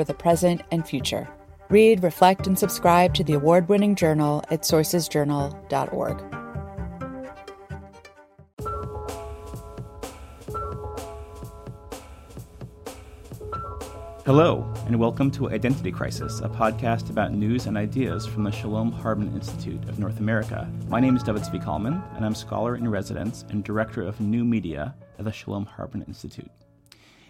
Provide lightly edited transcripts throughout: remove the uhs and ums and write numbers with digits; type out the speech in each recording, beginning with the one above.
the present and future. Read, reflect, and subscribe to the award-winning journal at sourcesjournal.org. Hello, and welcome to Identity Crisis, a podcast about news and ideas from the Shalom Hartman Institute of North America. My name is David Zvi Kalman, and I'm scholar in residence and director of new media at the Shalom Hartman Institute.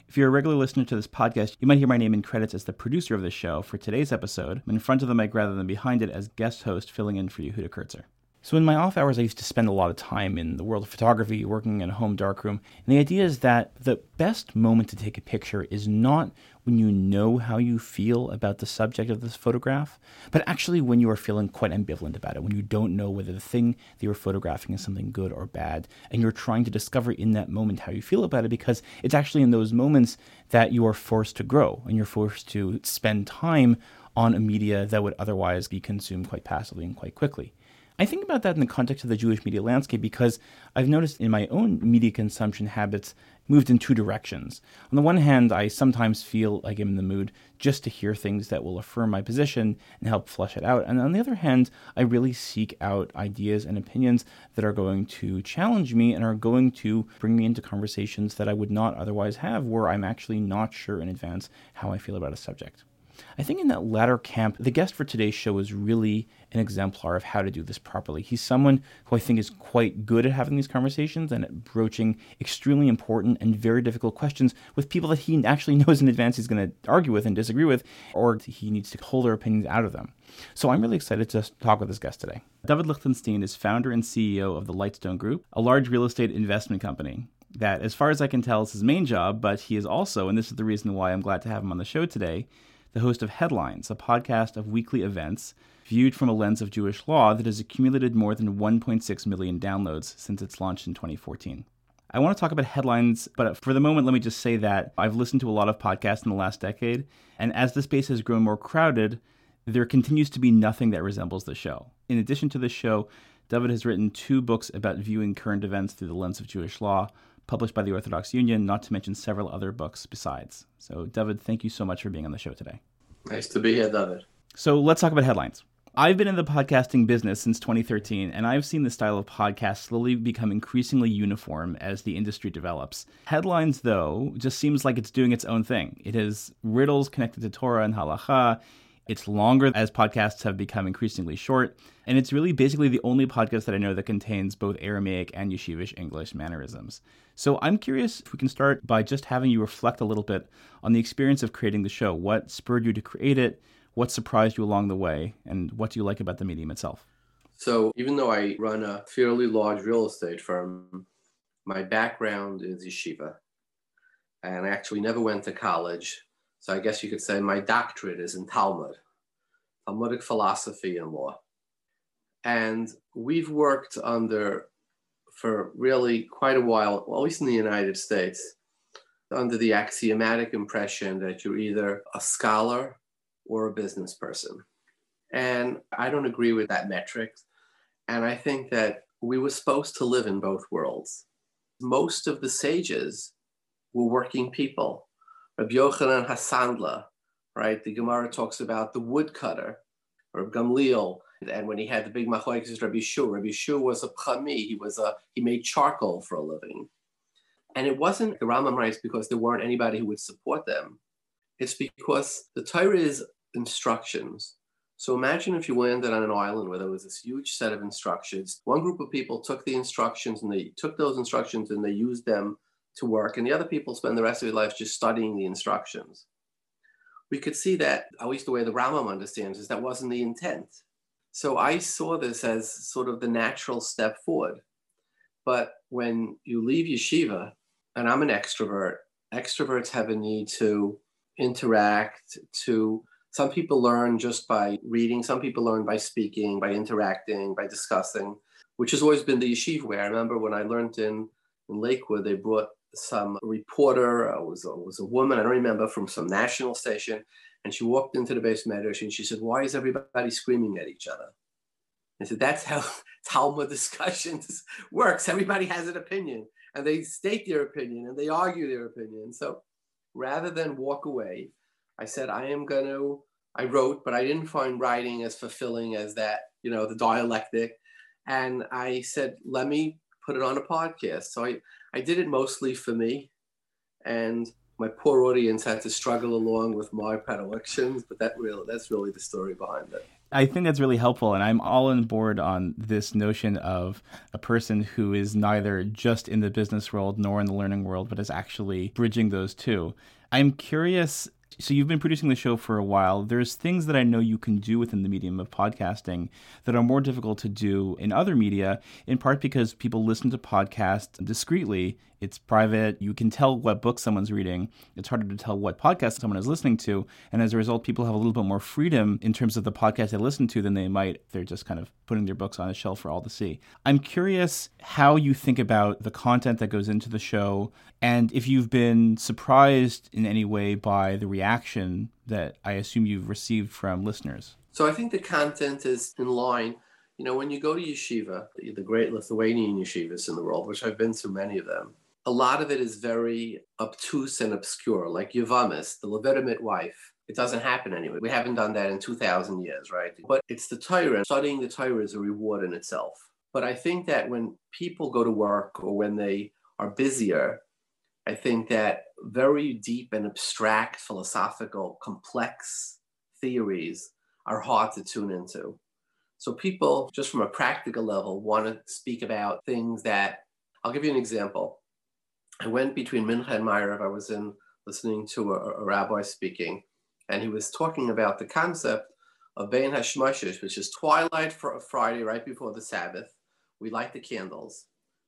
If you're a regular listener to this podcast, you might hear my name in credits as the producer of this show. For today's episode, I'm in front of the mic rather than behind it as guest host filling in for Yehuda Kurtzer. So in my off hours, I used to spend a lot of time in the world of photography, working in a home darkroom. And the idea is that the best moment to take a picture is not when you know how you feel about the subject of this photograph, but actually when you are feeling quite ambivalent about it, when you don't know whether the thing that you're photographing is something good or bad, and you're trying to discover in that moment how you feel about it, because it's actually in those moments that you are forced to grow and you're forced to spend time on a media that would otherwise be consumed quite passively and quite quickly. I think about that in the context of the Jewish media landscape because I've noticed in my own media consumption habits moved in two directions. On the one hand, I sometimes feel like I'm in the mood just to hear things that will affirm my position and help flesh it out. And on the other hand, I really seek out ideas and opinions that are going to challenge me and are going to bring me into conversations that I would not otherwise have, where I'm actually not sure in advance how I feel about a subject. I think in that latter camp, the guest for today's show is really an exemplar of how to do this properly. He's someone who I think is quite good at having these conversations and at broaching extremely important and very difficult questions with people that he actually knows in advance he's going to argue with and disagree with, or he needs to pull their opinions out of them. So I'm really excited to talk with this guest today. David Lichtenstein is founder and CEO of the Lightstone Group, a large real estate investment company that, as far as I can tell, is his main job, but he is also, and this is the reason why I'm glad to have him on the show today, the host of Headlines, a podcast of weekly events viewed from a lens of Jewish law that has accumulated more than 1.6 million downloads since its launch in 2014. I want to talk about headlines, but for the moment, let me just say that I've listened to a lot of podcasts in the last decade, and as the space has grown more crowded, there continues to be nothing that resembles the show. In addition to this show, David has written two books about viewing current events through the lens of Jewish law, published by the Orthodox Union, not to mention several other books besides. So, David, thank you so much for being on the show today. Nice to be here, David. So let's talk about headlines. I've been in the podcasting business since 2013, and I've seen the style of podcast slowly become increasingly uniform as the industry develops. Headlines, though, just seems like it's doing its own thing. It has riddles connected to Torah and halacha. It's longer, as podcasts have become increasingly short, and it's really basically the only podcast that I know that contains both Aramaic and Yeshivish English mannerisms. So I'm curious if we can start by just having you reflect a little bit on the experience of creating the show. What spurred you to create it? What surprised you along the way? And what do you like about the medium itself? So even though I run a fairly large real estate firm, my background is yeshiva. And I actually never went to college. So I guess you could say my doctorate is in Talmud, Talmudic philosophy and law. And we've worked for really quite a while, well, at least in the United States, under the axiomatic impression that you're either a scholar or a business person. And I don't agree with that metric. And I think that we were supposed to live in both worlds. Most of the sages were working people. Rabbi Yochanan Hassandla, right? The Gemara talks about the woodcutter, Rabbi Gamliel, and when he had the big machlokes, Rabbi Shu. Rabbi Shu was a pchami. He made charcoal for a living, and it wasn't, the Rambam writes, because there weren't anybody who would support them. It's because the Torah is instructions. So imagine if you landed on an island where there was this huge set of instructions. One group of people took the instructions and they took those instructions and they used them to work, and the other people spend the rest of their lives just studying the instructions. We could see that, at least the way the Rambam understands, is that wasn't the intent. So I saw this as sort of the natural step forward. But when you leave yeshiva, and I'm an extrovert, extroverts have a need to interact, to some people learn just by reading, some people learn by speaking, by interacting, by discussing, which has always been the yeshiva way. I remember when I learned in Lakewood, they brought some reporter, it was a woman, I don't remember, from some national station, and she walked into the base medrash and she said, "Why is everybody screaming at each other?" I said, "That's how Talmud discussions works. Everybody has an opinion, and they state their opinion, and they argue their opinion." So rather than walk away, I said, I wrote, but I didn't find writing as fulfilling as that, the dialectic. And I said, let me put it on a podcast. So I did it mostly for me, and my poor audience had to struggle along with my predilections, but that's really the story behind it. I think that's really helpful, and I'm all on board on this notion of a person who is neither just in the business world nor in the learning world, but is actually bridging those two. I'm curious, so you've been producing the show for a while. There's things that I know you can do within the medium of podcasting that are more difficult to do in other media, in part because people listen to podcasts discreetly. It's private. You can tell what book someone's reading. It's harder to tell what podcast someone is listening to. And as a result, people have a little bit more freedom in terms of the podcast they listen to than they might if they're just kind of putting their books on a shelf for all to see. I'm curious how you think about the content that goes into the show, and if you've been surprised in any way by the reaction that I assume you've received from listeners. So I think the content is in line. When you go to yeshiva, the great Lithuanian yeshivas in the world, which I've been to many of them, a lot of it is very obtuse and obscure, like Yevamis, the legitimate wife. It doesn't happen anyway. We haven't done that in 2,000 years, right? But it's the Torah. Studying the Torah is a reward in itself. But I think that when people go to work or when they are busier, I think that very deep and abstract, philosophical, complex theories are hard to tune into. So people, just from a practical level, want to speak about things that, I'll give you an example. I went between Mincha and Ma'ariv. I was listening to a rabbi speaking, and he was talking about the concept of Bein HaShemoshes, which is twilight for a Friday right before the Sabbath. We light the candles,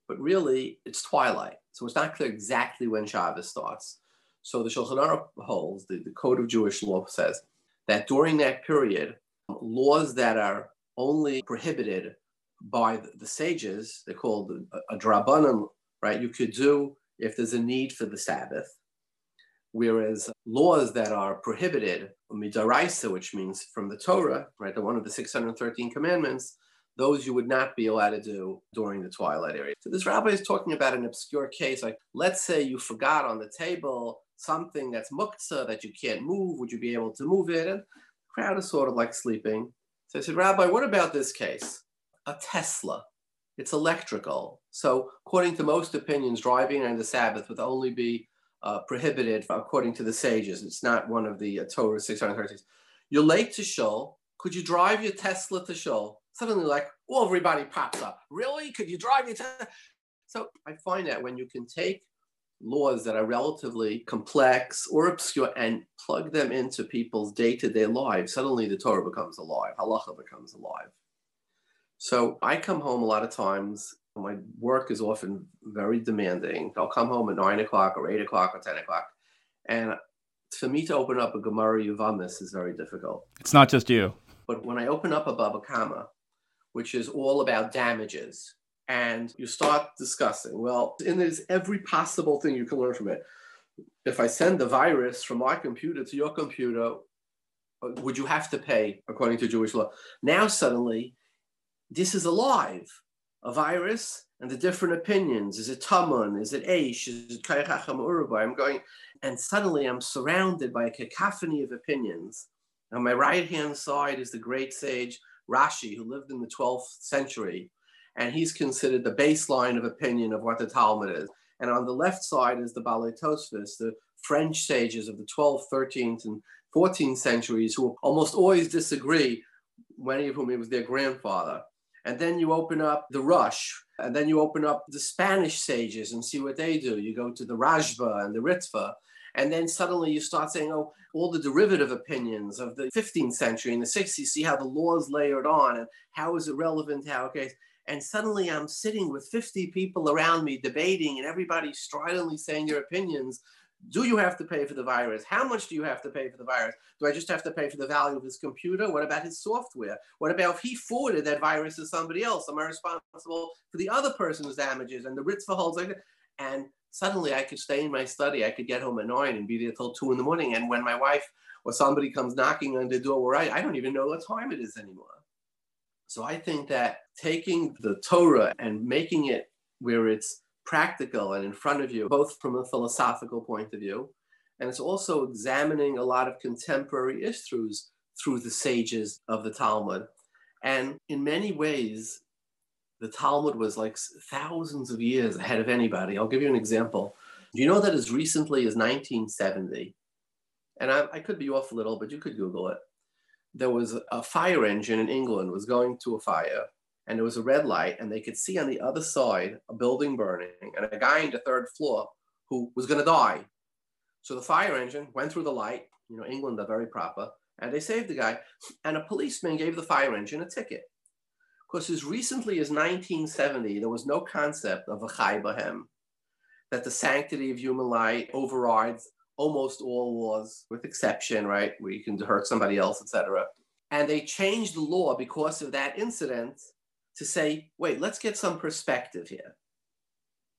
but really it's twilight. So it's not clear exactly when Shabbos starts. So the Shulchan Aruch holds, the Code of Jewish Law says that during that period, laws that are only prohibited by the sages, they're called a drabanan, right? You could do if there's a need for the Sabbath, whereas laws that are prohibited, midaraisa, which means from the Torah, right, one of the 613 commandments, those you would not be allowed to do during the twilight area. So this rabbi is talking about an obscure case, like let's say you forgot on the table something that's muktzah that you can't move, would you be able to move it? And the crowd is sort of like sleeping. So I said, Rabbi, what about this case? A Tesla. It's electrical. So according to most opinions, driving on the Sabbath would only be prohibited according to the sages. It's not one of the Torah 613. You're late to shul. Could you drive your Tesla to shul? Suddenly like, oh, everybody pops up. Really? Could you drive your Tesla? So I find that when you can take laws that are relatively complex or obscure and plug them into people's day-to-day lives, suddenly the Torah becomes alive. Halacha becomes alive. So I come home a lot of times. My work is often very demanding. I'll come home at 9 o'clock or 8 o'clock or 10 o'clock. And for me to open up a Gemara Yuvamis is very difficult. It's not just you. But when I open up a Baba Kama, which is all about damages, and you start discussing, well, and there's every possible thing you can learn from it. If I send the virus from my computer to your computer, would you have to pay according to Jewish law? Now suddenly, this is alive, a virus and the different opinions. Is it Taman? Is it Eish? Is it Kayachacham Urubai? And suddenly I'm surrounded by a cacophony of opinions. On my right-hand side is the great sage Rashi, who lived in the 12th century, and he's considered the baseline of opinion of what the Talmud is. And on the left side is the Balei Tosfos, the French sages of the 12th, 13th, and 14th centuries, who almost always disagree, many of whom it was their grandfather. And then you open up the Rush, and then you open up the Spanish sages and see what they do. You go to the Rajba and the Ritva, and then suddenly you start saying, oh, all the derivative opinions of the 15th century and the 60s, see how the law is layered on, and how is it relevant to our case? And suddenly I'm sitting with 50 people around me debating, and everybody's stridently saying their opinions, Do you have to pay for the virus? How much do you have to pay for the virus? Do I just have to pay for the value of his computer? What about his software? What about if he forwarded that virus to somebody else? Am I responsible for the other person's damages and the writs for holds? And suddenly I could stay in my study. I could get home at 9 and be there till 2 in the morning. And when my wife or somebody comes knocking on the door, where I don't even know what time it is anymore. So I think that taking the Torah and making it where it's practical and in front of you, both from a philosophical point of view, and it's also examining a lot of contemporary issues through the sages of the Talmud. And in many ways, the Talmud was like thousands of years ahead of anybody. I'll give you an example. Do you know that as recently as 1970, and I could be off a little, but you could Google it, there was a fire engine in England was going to a fire, and there was a red light, and they could see on the other side a building burning and a guy in the third floor who was going to die. So the fire engine went through the light, you know, England are very proper, and they saved the guy. And a policeman gave the fire engine a ticket. Because as recently as 1970, there was no concept of a chai bahem, that the sanctity of human life overrides almost all laws, with exception, right, where you can hurt somebody else, etc. And they changed the law because of that incident to say, wait, let's get some perspective here.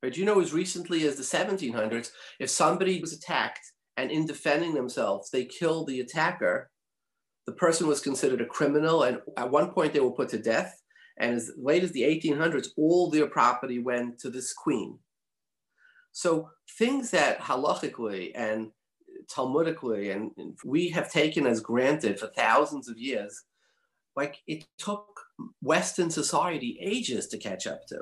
But you know, as recently as the 1700s, if somebody was attacked and in defending themselves, they killed the attacker, the person was considered a criminal, and at one point they were put to death. And as late as the 1800s, all their property went to this queen. So things that halachically and Talmudically and we have taken as granted for thousands of years, like it took Western society ages to catch up to.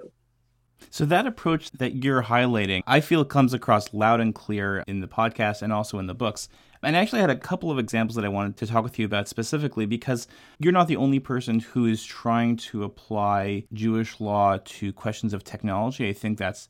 So that approach that you're highlighting, I feel comes across loud and clear in the podcast and also in the books. And I actually had a couple of examples that I wanted to talk with you about specifically, because you're not the only person who is trying to apply Jewish law to questions of technology. I think that's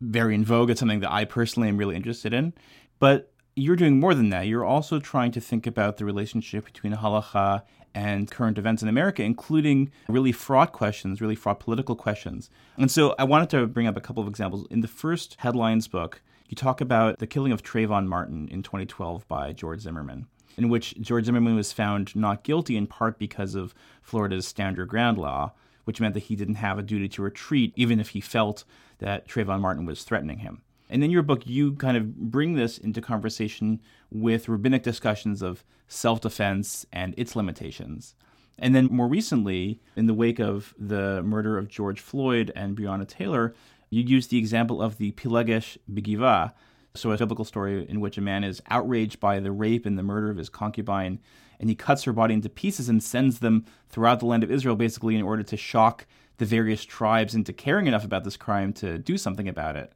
very in vogue. It's something that I personally am really interested in. But you're doing more than that. You're also trying to think about the relationship between halacha and current events in America, including really fraught questions, really fraught political questions. And so I wanted to bring up a couple of examples. In the first Headlines book, you talk about the killing of Trayvon Martin in 2012 by George Zimmerman, in which George Zimmerman was found not guilty in part because of Florida's stand your ground law, which meant that he didn't have a duty to retreat, even if he felt that Trayvon Martin was threatening him. And in your book, you kind of bring this into conversation with rabbinic discussions of self-defense and its limitations. And then more recently, in the wake of the murder of George Floyd and Breonna Taylor, you use the example of the Pilegesh Begiva, so a biblical story in which a man is outraged by the rape and the murder of his concubine, and he cuts her body into pieces and sends them throughout the land of Israel, basically in order to shock the various tribes into caring enough about this crime to do something about it.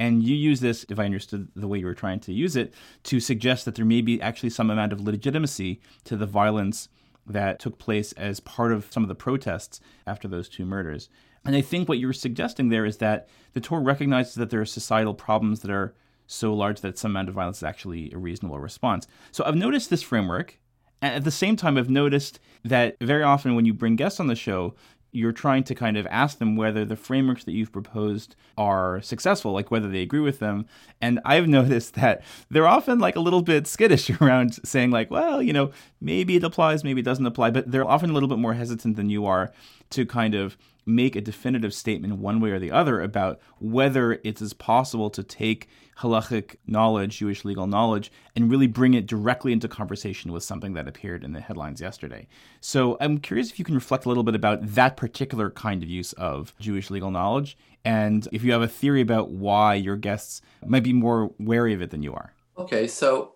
And you use this, if I understood the way you were trying to use it, to suggest that there may be actually some amount of legitimacy to the violence that took place as part of some of the protests after those two murders. And I think what you were suggesting there is that the Torah recognizes that there are societal problems that are so large that some amount of violence is actually a reasonable response. So I've noticed this framework. And at the same time, I've noticed that very often when you bring guests on the show, you're trying to kind of ask them whether the frameworks that you've proposed are successful, like whether they agree with them. And I've noticed that they're often like a little bit skittish around saying like, well, you know, maybe it applies, maybe it doesn't apply, but they're often a little bit more hesitant than you are to kind of make a definitive statement one way or the other about whether it is possible to take halachic knowledge, Jewish legal knowledge, and really bring it directly into conversation with something that appeared in the headlines yesterday. So I'm curious if you can reflect a little bit about that particular kind of use of Jewish legal knowledge, and if you have a theory about why your guests might be more wary of it than you are. Okay, so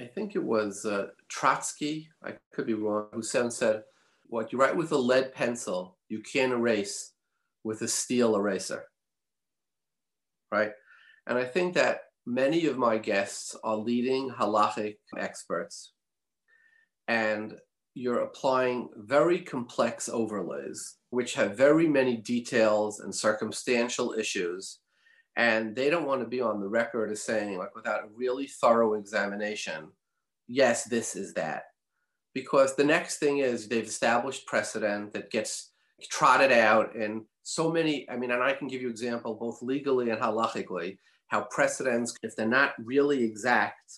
I think it was Trotsky, I could be wrong, who said, what you write with a lead pencil, you can't erase with a steel eraser, right? And I think that many of my guests are leading halachic experts, and you're applying very complex overlays, which have very many details and circumstantial issues, and they don't want to be on the record as saying, like, without a really thorough examination, yes, this is that. Because the next thing is they've established precedent that gets trotted out in so many, and I can give you example both legally and halachically, how precedents, if they're not really exact,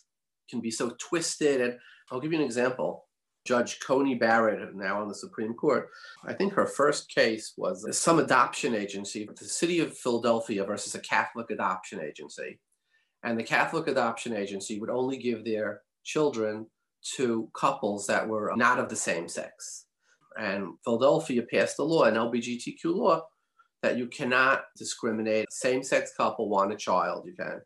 can be so twisted. And I'll give you an example. Judge Coney Barrett, now on the Supreme Court, I think her first case was some adoption agency, the city of Philadelphia versus a Catholic adoption agency. And the Catholic adoption agency would only give their children to couples that were not of the same sex. And Philadelphia passed a law, an LGBTQ law, that you cannot discriminate. Same-sex couple want a child, you can.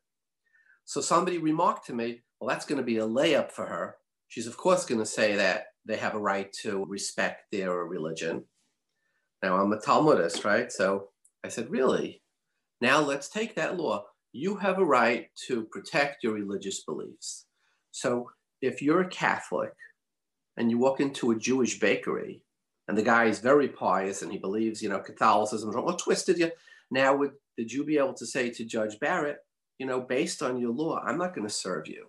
So somebody remarked to me, well, that's going to be a layup for her. She's, of course, going to say that they have a right to respect their religion. Now, I'm a Talmudist, right? So I said, really? Now let's take that law. You have a right to protect your religious beliefs. So if you're a Catholic and you walk into a Jewish bakery and the guy is very pious and he believes, you know, Catholicism is wrong, or twisted, you. Now would the Jew be able to say to Judge Barrett, you know, based on your law, I'm not going to serve you.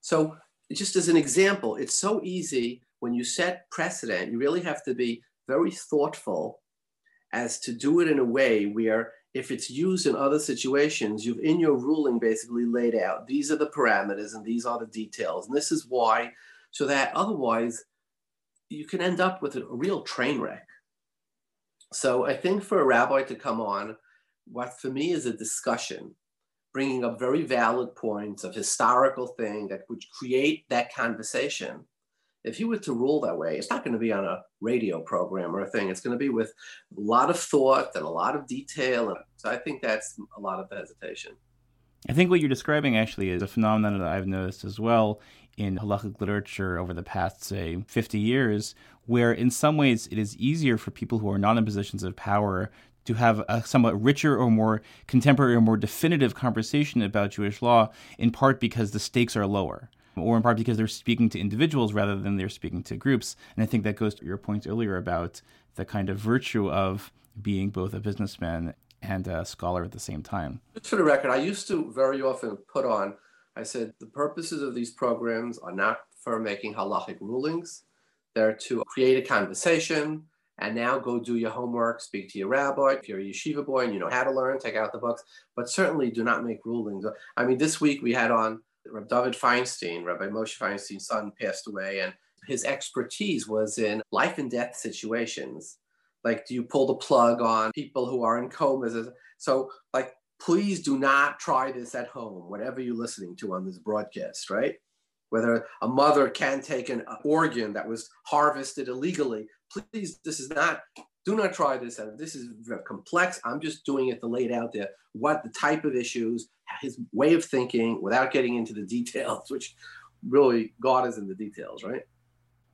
So just as an example, it's so easy when you set precedent, you really have to be very thoughtful as to do it in a way where if it's used in other situations, you've in your ruling basically laid out, these are the parameters and these are the details. And this is why, so that otherwise you can end up with a real train wreck. So I think for a rabbi to come on, what for me is a discussion, bringing up very valid points of historical thing that would create that conversation. If he were to rule that way, it's not going to be on a radio program or a thing. It's going to be with a lot of thought and a lot of detail. And so I think that's a lot of hesitation. I think what you're describing actually is a phenomenon that I've noticed as well in halakhic literature over the past, say, 50 years, where in some ways it is easier for people who are not in positions of power to have a somewhat richer or more contemporary or more definitive conversation about Jewish law, in part because the stakes are lower, or in part because they're speaking to individuals rather than they're speaking to groups. And I think that goes to your point earlier about the kind of virtue of being both a businessman and a scholar at the same time. Just for the record, I used to very often put on, I said, the purposes of these programs are not for making halachic rulings. They're to create a conversation, and now go do your homework, speak to your rabbi. If you're a yeshiva boy and you know how to learn, take out the books, but certainly do not make rulings. I mean, this week we had on Rabbi David Feinstein, Rabbi Moshe Feinstein's son passed away, and his expertise was in life and death situations. Like, do you pull the plug on people who are in comas? So, like, please do not try this at home, whatever you're listening to on this broadcast, right? Whether a mother can take an organ that was harvested illegally, please, this is not, do not try this. This is complex. I'm just doing it to lay it out there, what the type of issues, his way of thinking without getting into the details, which really God is in the details, right?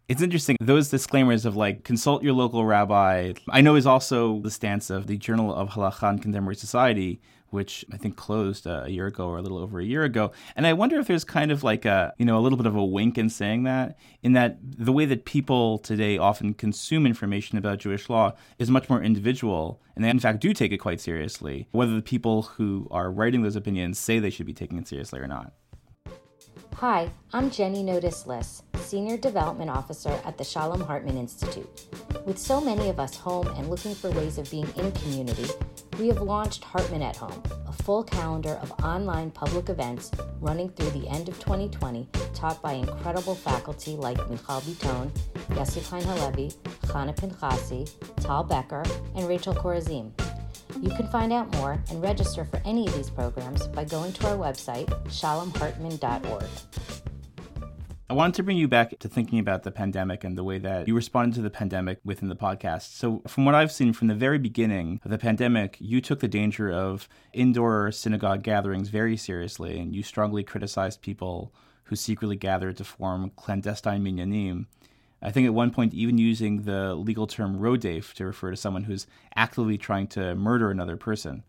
It's interesting, those disclaimers of like, consult your local rabbi, I know is also the stance of the Journal of Halakha and Contemporary Society, which I think closed a year ago or a little over a year ago. And I wonder if there's kind of like a, you know, a little bit of a wink in saying that, in that the way that people today often consume information about Jewish law is much more individual. And they, in fact, do take it quite seriously, whether the people who are writing those opinions say they should be taking it seriously or not. Hi, I'm Jenny Noticeless, Senior Development Officer at the Shalom Hartman Institute. With so many of us home and looking for ways of being in community, we have launched Hartman at Home, a full calendar of online public events running through the end of 2020, taught by incredible faculty like Michal Bitton, Yossi Klein-Halevi, Chana Pinchasi, Tal Becker, and Rachel Korazim. You can find out more and register for any of these programs by going to our website, shalomhartman.org. I wanted to bring you back to thinking about the pandemic and the way that you responded to the pandemic within the podcast. So from what I've seen from the very beginning of the pandemic, you took the danger of indoor synagogue gatherings very seriously, and you strongly criticized people who secretly gathered to form clandestine minyanim. I think at one point even using the legal term rodef to refer to someone who's actively trying to murder another person.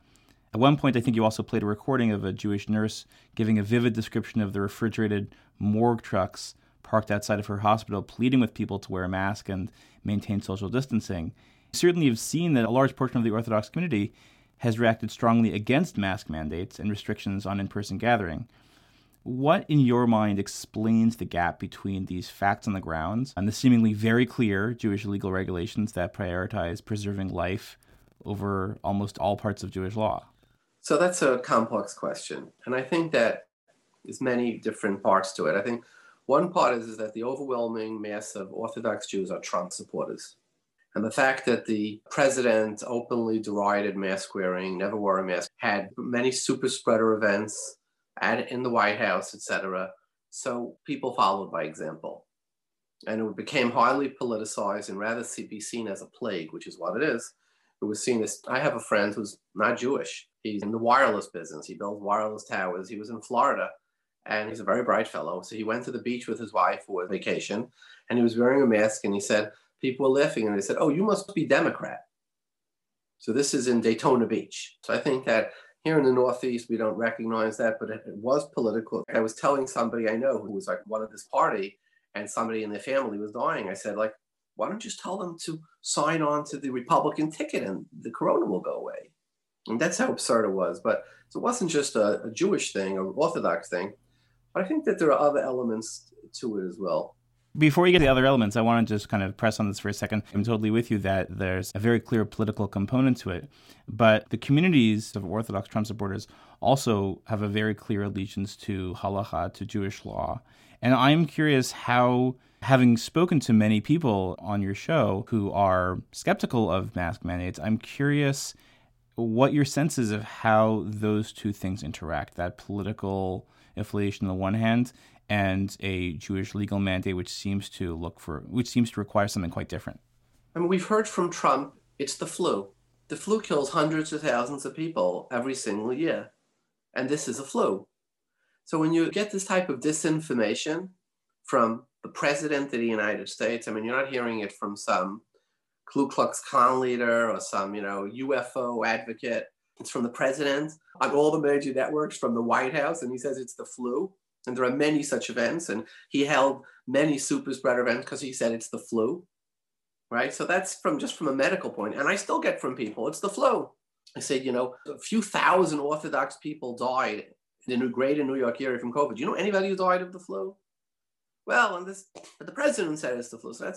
At one point, I think you also played a recording of a Jewish nurse giving a vivid description of the refrigerated morgue trucks parked outside of her hospital, pleading with people to wear a mask and maintain social distancing. You certainly have seen that a large portion of the Orthodox community has reacted strongly against mask mandates and restrictions on in-person gathering. What, in your mind, explains the gap between these facts on the ground and the seemingly very clear Jewish legal regulations that prioritize preserving life over almost all parts of Jewish law? So that's a complex question. And I think that there's many different parts to it. I think one part is that the overwhelming mass of Orthodox Jews are Trump supporters. And the fact that the president openly derided mask wearing, never wore a mask, had many super spreader events in the White House, etc. So people followed by example. And it became highly politicized and rather be seen as a plague, which is what it is. It was seen as, I have a friend who's not Jewish. He's in the wireless business. He built wireless towers. He was in Florida, and he's a very bright fellow. So he went to the beach with his wife for a vacation, and he was wearing a mask, and he said, people were laughing, and they said, oh, you must be Democrat. So this is in Daytona Beach. So I think that here in the Northeast, we don't recognize that, but it was political. I was telling somebody I know who was like one of this party, and somebody in their family was dying. I said, like, why don't you just tell them to sign on to the Republican ticket and the corona will go away? And that's how absurd it was. But so it wasn't just a Jewish thing or Orthodox thing. But I think that there are other elements to it as well. Before we get to the other elements, I want to just kind of press on this for a second. I'm totally with you that there's a very clear political component to it, but the communities of Orthodox Trump supporters also have a very clear allegiance to halacha, to Jewish law. And I'm curious how, having spoken to many people on your show who are skeptical of mask mandates, I'm curious what your sense is of how those two things interact, that political affiliation on the one hand, and a Jewish legal mandate, which seems to require something quite different. I mean, we've heard from Trump, it's the flu. The flu kills hundreds of thousands of people every single year. And this is a flu. So when you get this type of disinformation from the president of the United States, I mean, you're not hearing it from some Ku Klux Klan leader or some, UFO advocate. It's from the president on all the major networks from the White House, and he says it's the flu. And there are many such events, and he held many super spreader events because he said it's the flu, right? So that's from a medical point. And I still get from people, it's the flu. I said, a few thousand Orthodox people died in the greater New York area from COVID. Do you know anybody who died of the flu? Well, the president said it's the flu. So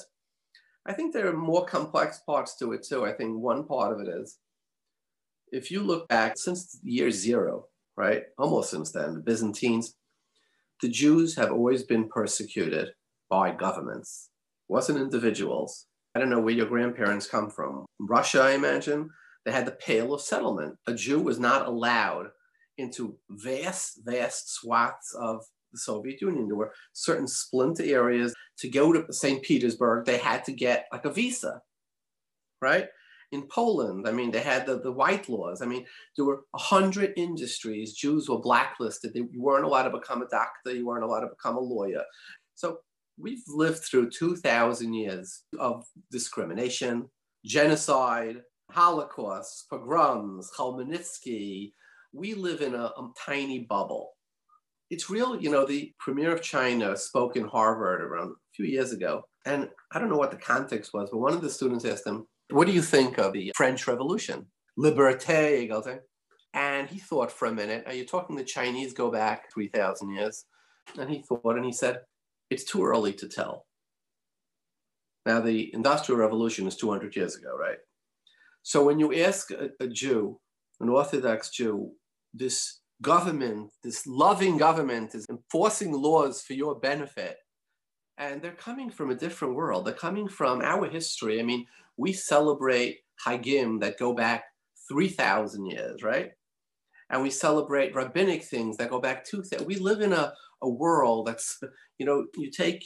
I think there are more complex parts to it too. I think one part of it is, if you look back since year zero, right? Almost since then, the Byzantines, the Jews have always been persecuted by governments. It wasn't individuals. I don't know where your grandparents come from. Russia, I imagine, they had the Pale of Settlement. A Jew was not allowed into vast, vast swaths of the Soviet Union. There were certain splinter areas. To go to St. Petersburg, they had to get like a visa, right? In Poland, I mean, they had the white laws. I mean, there were 100 industries. Jews were blacklisted. You weren't allowed to become a doctor. You weren't allowed to become a lawyer. So we've lived through 2,000 years of discrimination, genocide, Holocaust, pogroms, Khmelnytsky. We live in a tiny bubble. It's real, the premier of China spoke in Harvard around a few years ago. And I don't know what the context was, but one of the students asked him, what do you think of the French Revolution? Liberté, égalité. And he thought for a minute, are you talking the Chinese go back 3,000 years? And he thought, and he said, it's too early to tell. Now, the Industrial Revolution is 200 years ago, right? So when you ask a Jew, an Orthodox Jew, this government, this loving government is enforcing laws for your benefit. And they're coming from a different world. They're coming from our history. I mean, we celebrate Chagim that go back 3,000 years, right? And we celebrate rabbinic things that go back 2,000. We live in a world that's, you take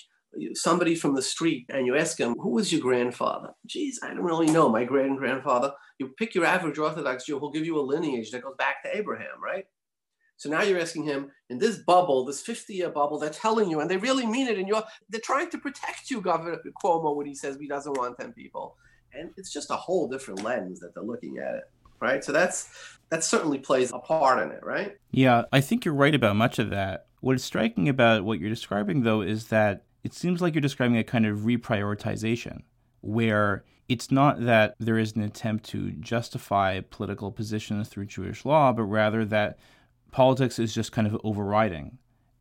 somebody from the street and you ask him, who was your grandfather? Geez, I don't really know, my great-grandfather. You pick your average Orthodox Jew, he'll give you a lineage that goes back to Abraham, right? So now you're asking him, in this bubble, this 50-year bubble, they're telling you, and they really mean it, and they're trying to protect you, Governor Cuomo, when he says he doesn't want 10 people. And it's just a whole different lens that they're looking at it, right? So that certainly plays a part in it, right? Yeah, I think you're right about much of that. What is striking about what you're describing, though, is that it seems like you're describing a kind of reprioritization, where it's not that there is an attempt to justify political positions through Jewish law, but rather that politics is just kind of overriding,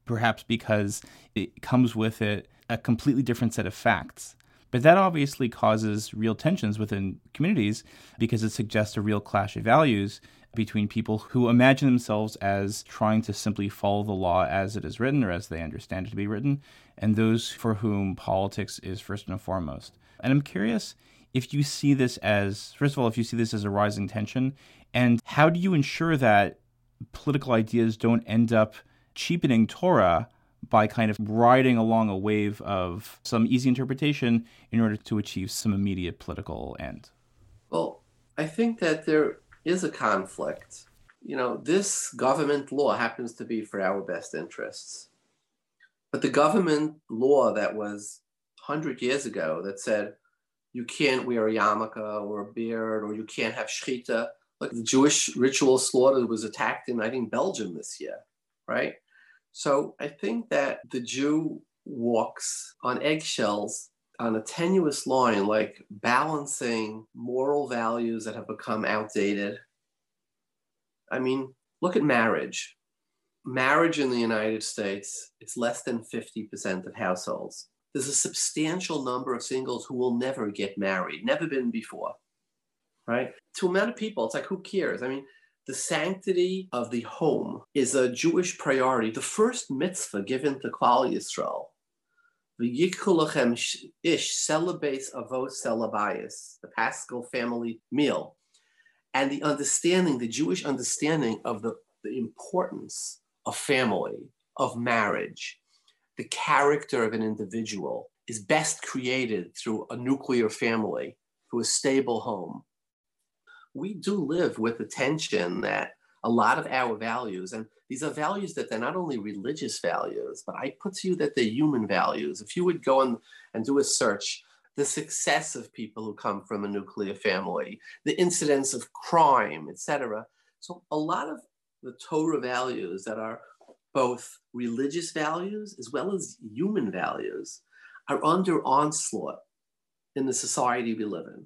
perhaps because it comes with it a completely different set of facts. But that obviously causes real tensions within communities because it suggests a real clash of values between people who imagine themselves as trying to simply follow the law as it is written or as they understand it to be written, and those for whom politics is first and foremost. And I'm curious if you see this as, first of all, if you see this as a rising tension, and how do you ensure that political ideas don't end up cheapening Torah by kind of riding along a wave of some easy interpretation in order to achieve some immediate political end? Well, I think that there is a conflict. You know, this government law happens to be for our best interests. But the government law that was 100 years ago that said you can't wear a yarmulke or a beard or you can't have shechita, like the Jewish ritual slaughter was attacked in, I think, Belgium this year, right? So I think that the Jew walks on eggshells on a tenuous line, like balancing moral values that have become outdated. I mean, look at marriage. Marriage in the United States, it's less than 50% of households. There's a substantial number of singles who will never get married, never been before, right? To a lot of people, it's like, who cares? I mean, the sanctity of the home is a Jewish priority. The first mitzvah given to Klal Yisrael, V'yikhu lechem ish celebates avos celebayis, the Paschal family meal, and the understanding, the Jewish understanding of the importance of family, of marriage, the character of an individual is best created through a nuclear family, through a stable home. We do live with the tension that a lot of our values, and these are values that they're not only religious values, but I put to you that they're human values. If you would go and do a search, the success of people who come from a nuclear family, the incidence of crime, etc. So a lot of the Torah values that are both religious values as well as human values are under onslaught in the society we live in,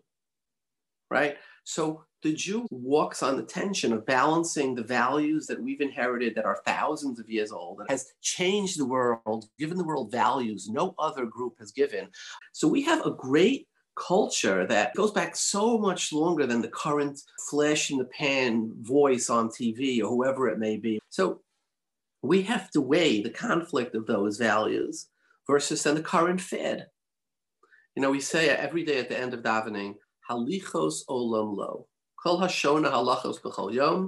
right? So the Jew walks on the tension of balancing the values that we've inherited that are thousands of years old, that has changed the world, given the world values no other group has given. So we have a great culture that goes back so much longer than the current flash in the pan voice on TV or whoever it may be. So we have to weigh the conflict of those values versus then the current fad. You know, we say every day at the end of davening, halichos olam lo. It's right before the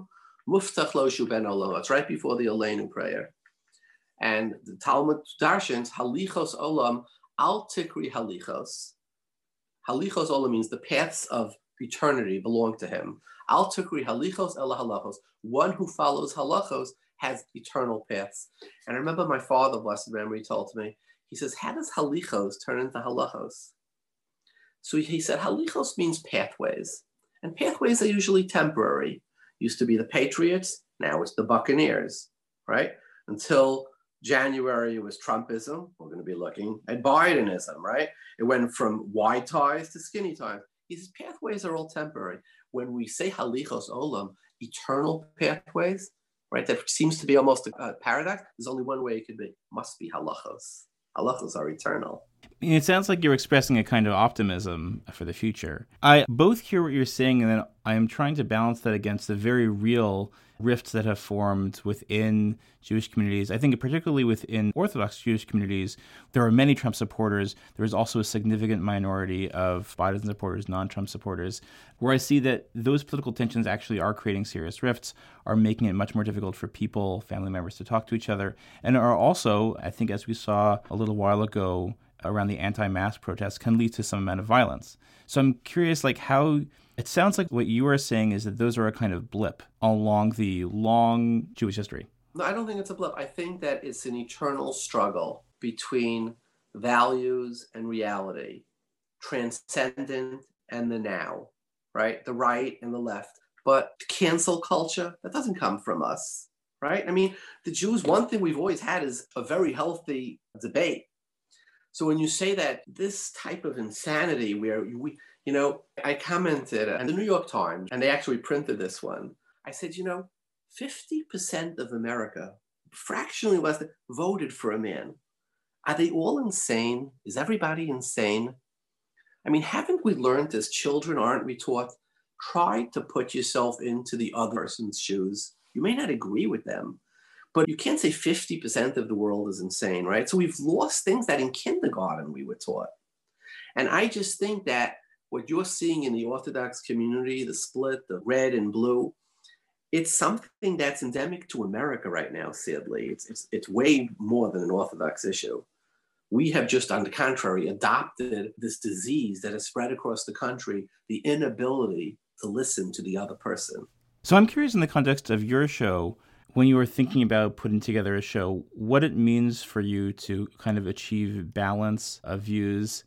Aleinu prayer. And the Talmud Darshans, halichos olam, al tikri halichos. Halichos olam means the paths of eternity belong to him. Al tikri halichos ela halachos. One who follows halachos has eternal paths. And I remember my father, blessed memory, told me, he says, how does halichos turn into halachos? So he said, halichos means pathways. And pathways are usually temporary. Used to be the Patriots, now it's the Buccaneers, right? Until January, it was Trumpism. We're going to be looking at Bidenism, right? It went from wide ties to skinny ties. He says, pathways are all temporary. When we say halichos olam, eternal pathways, right? That seems to be almost a paradox. There's only one way it could be. It must be halachos. Halachos are eternal. It sounds like you're expressing a kind of optimism for the future. I both hear what you're saying, and then I am trying to balance that against the very real rifts that have formed within Jewish communities. I think particularly within Orthodox Jewish communities, there are many Trump supporters. There is also a significant minority of Biden supporters, non-Trump supporters, where I see that those political tensions actually are creating serious rifts, are making it much more difficult for people, family members to talk to each other, and are also, I think as we saw a little while ago, around the anti-mask protests can lead to some amount of violence. So I'm curious, like how it sounds like what you are saying is that those are a kind of blip along the long Jewish history. No, I don't think it's a blip. I think that it's an eternal struggle between values and reality, transcendent and the now, right? The right and the left. But cancel culture, that doesn't come from us, right? I mean, the Jews, one thing we've always had is a very healthy debate. So when you say that this type of insanity where we, you know, I commented on the New York Times, and they actually printed this one. I said, you know, 50% of America, fractionally less than, voted for a man. Are they all insane? Is everybody insane? I mean, haven't we learned as children, aren't we taught try to put yourself into the other person's shoes. You may not agree with them, but you can't say 50% of the world is insane, right? So we've lost things that in kindergarten we were taught. And I just think that what you're seeing in the Orthodox community, the split, the red and blue, it's something that's endemic to America right now, sadly. It's way more than an Orthodox issue. We have just, on the contrary, adopted this disease that has spread across the country, the inability to listen to the other person. So I'm curious, in the context of your show, when you were thinking about putting together a show, what it means for you to kind of achieve balance of views,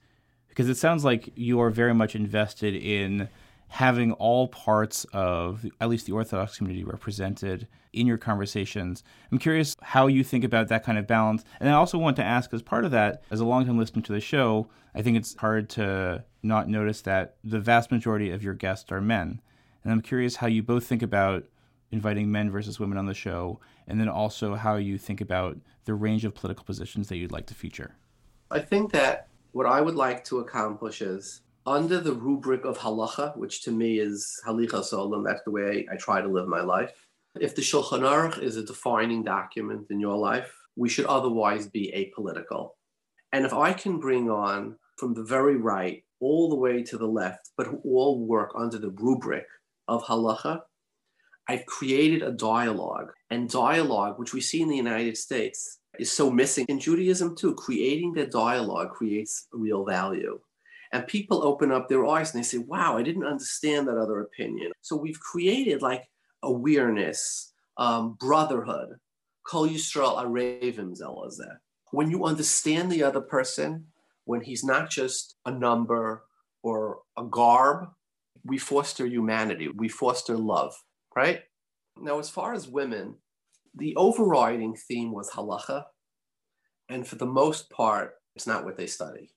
because it sounds like you are very much invested in having all parts of at least the Orthodox community represented in your conversations. I'm curious how you think about that kind of balance. And I also want to ask, as part of that, as a long-time listener to the show, I think it's hard to not notice that the vast majority of your guests are men. And I'm curious how you both think about inviting men versus women on the show, and then also how you think about the range of political positions that you'd like to feature. I think that what I would like to accomplish is, under the rubric of halacha, which to me is halicha solam, that's the way I try to live my life. If the Shulchan Aruch is a defining document in your life, we should otherwise be apolitical. And if I can bring on from the very right all the way to the left, but who all work under the rubric of halacha, I've created a dialogue. And dialogue, which we see in the United States, is so missing. In Judaism too, creating the dialogue creates real value. And people open up their eyes and they say, wow, I didn't understand that other opinion. So we've created like awareness, brotherhood. Kol Yisrael arevim zelazeh. When you understand the other person, when he's not just a number or a garb, we foster humanity, we foster love, right? Now, as far as women, the overriding theme was halacha. And for the most part, it's not what they study,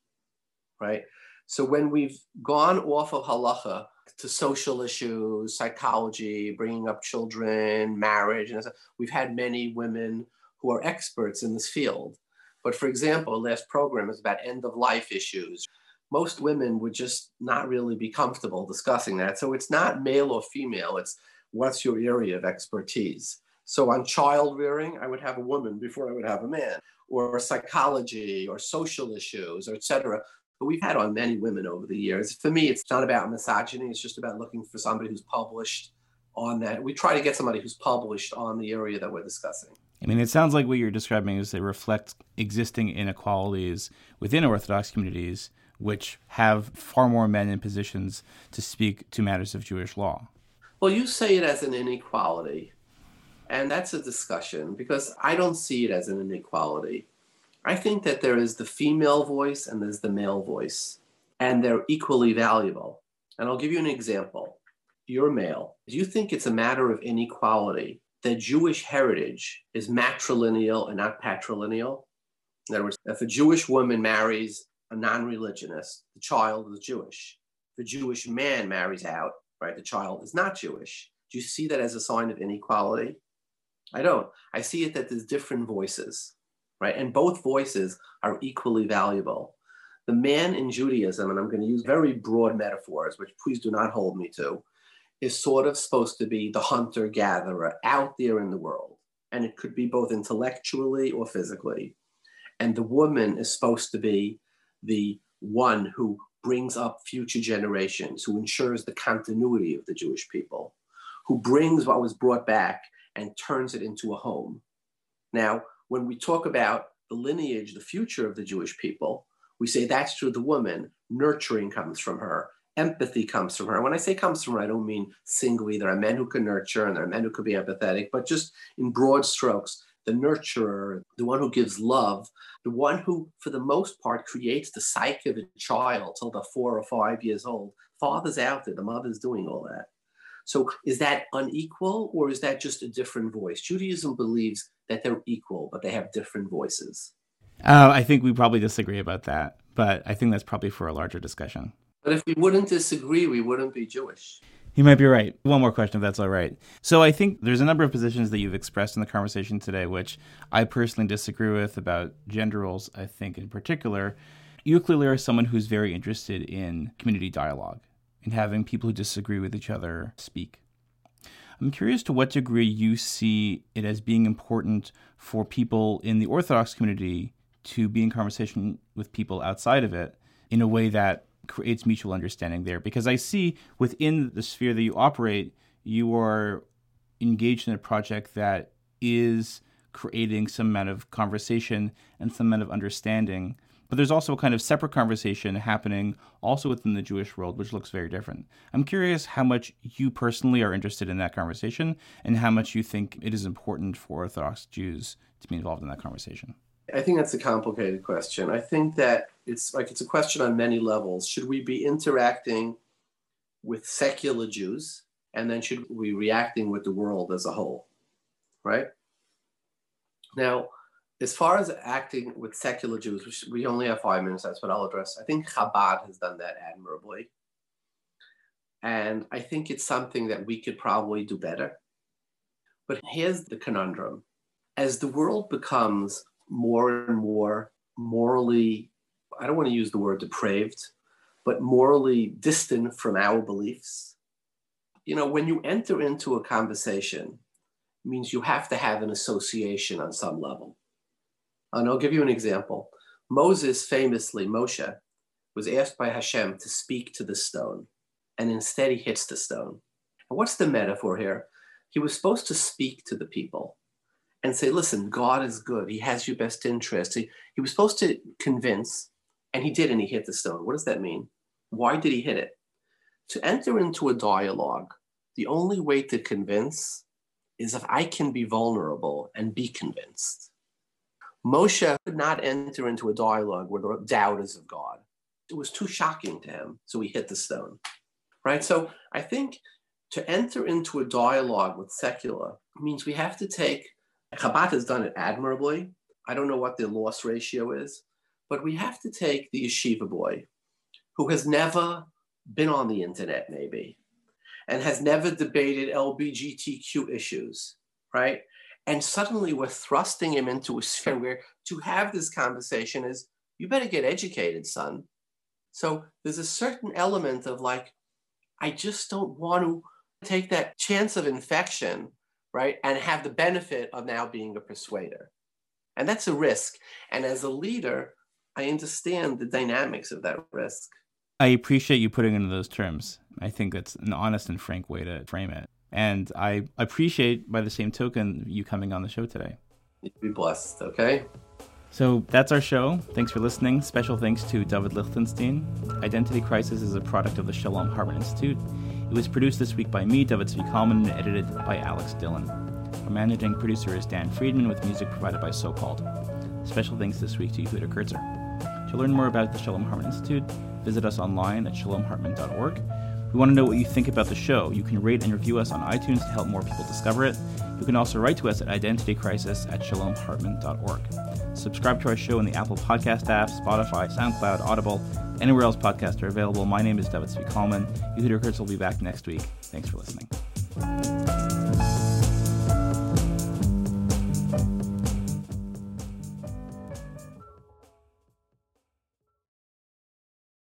right? So when we've gone off of halacha to social issues, psychology, bringing up children, marriage, and stuff, we've had many women who are experts in this field. But for example, last program is about end-of-life issues. Most women would just not really be comfortable discussing that. So it's not male or female, it's what's your area of expertise. So on child rearing, I would have a woman before I would have a man, or psychology, or social issues, or et cetera. But we've had on many women over the years. For me, it's not about misogyny. It's just about looking for somebody who's published on that. We try to get somebody who's published on the area that we're discussing. I mean, it sounds like what you're describing is they reflect existing inequalities within Orthodox communities, which have far more men in positions to speak to matters of Jewish law. Well, you say it as an inequality, and that's a discussion, because I don't see it as an inequality. I think that there is the female voice and there's the male voice, and they're equally valuable. And I'll give you an example. You're male. Do you think it's a matter of inequality that Jewish heritage is matrilineal and not patrilineal? In other words, if a Jewish woman marries a non-religionist, the child is Jewish. If a Jewish man marries out, right, the child is not Jewish. Do you see that as a sign of inequality? I don't. I see it that there's different voices. Right? And both voices are equally valuable. The man in Judaism, and I'm going to use very broad metaphors, which please do not hold me to, is sort of supposed to be the hunter-gatherer out there in the world. And it could be both intellectually or physically. And the woman is supposed to be the one who brings up future generations, who ensures the continuity of the Jewish people, who brings what was brought back and turns it into a home. Now, when we talk about the lineage, the future of the Jewish people, we say that's through the woman. Nurturing comes from her. Empathy comes from her. When I say comes from her, I don't mean singly. There are men who can nurture and there are men who can be empathetic, but just in broad strokes, the nurturer, the one who gives love, the one who, for the most part, creates the psyche of a child till they're 4 or 5 years old. Father's out there. The mother's doing all that. So is that unequal, or is that just a different voice? Judaism believes that they're equal, but they have different voices. I think we probably disagree about that, but I think that's probably for a larger discussion. But if we wouldn't disagree, we wouldn't be Jewish. You might be right. One more question, if that's all right. So I think there's a number of positions that you've expressed in the conversation today, which I personally disagree with, about gender roles, I think, in particular. You clearly are someone who's very interested in community dialogue. and having people who disagree with each other speak. I'm curious to what degree you see it as being important for people in the Orthodox community to be in conversation with people outside of it in a way that creates mutual understanding there. Because I see within the sphere that you operate, you are engaged in a project that is creating some amount of conversation and some amount of understanding. But there's also a kind of separate conversation happening also within the Jewish world, which looks very different. I'm curious how much you personally are interested in that conversation and how much you think it is important for Orthodox Jews to be involved in that conversation. I think that's a complicated question. I think that it's a question on many levels. Should we be interacting with secular Jews? And then should we be reacting with the world as a whole, right? Now, as far as acting with secular Jews, which we only have 5 minutes, that's what I'll address. I think Chabad has done that admirably. And I think it's something that we could probably do better. But here's the conundrum. As the world becomes more and more morally, I don't want to use the word depraved, but morally distant from our beliefs, you know, when you enter into a conversation, it means you have to have an association on some level. And I'll give you an example. Moses famously, Moshe, was asked by Hashem to speak to the stone, and instead he hits the stone. And what's the metaphor here? He was supposed to speak to the people and say, listen, God is good. He has your best interest. He was supposed to convince, and he did, and he hit the stone. What does that mean? Why did he hit it? To enter into a dialogue, the only way to convince is if I can be vulnerable and be convinced. Moshe could not enter into a dialogue where the doubt is of God. It was too shocking to him, so he hit the stone, right? So I think to enter into a dialogue with secular means we have to take, Chabad has done it admirably. I don't know what their loss ratio is, but we have to take the yeshiva boy who has never been on the internet maybe and has never debated LGBTQ issues, right? And suddenly we're thrusting him into a sphere where to have this conversation is, you better get educated, son. So there's a certain element of like, I just don't want to take that chance of infection, right? And have the benefit of now being a persuader. And that's a risk. And as a leader, I understand the dynamics of that risk. I appreciate you putting it in those terms. I think that's an honest and frank way to frame it. And I appreciate, by the same token, you coming on the show today. You'd be blessed, okay? So that's our show. Thanks for listening. Special thanks to David Lichtenstein. Identity Crisis is a product of the Shalom Hartman Institute. It was produced this week by me, David Zvi Kalman, and edited by Alex Dillon. Our managing producer is Dan Friedman, with music provided by SoCalled. Special thanks this week to Yehuda Kurtzer. To learn more about the Shalom Hartman Institute, visit us online at shalomhartman.org. We want to know what you think about the show. You can rate and review us on iTunes to help more people discover it. You can also write to us at identitycrisis@shalomhartman.org. Subscribe to our show in the Apple Podcast app, Spotify, SoundCloud, Audible, anywhere else podcasts are available. My name is David Zvi Kalman. Yehuda Kurtz will be back next week. Thanks for listening.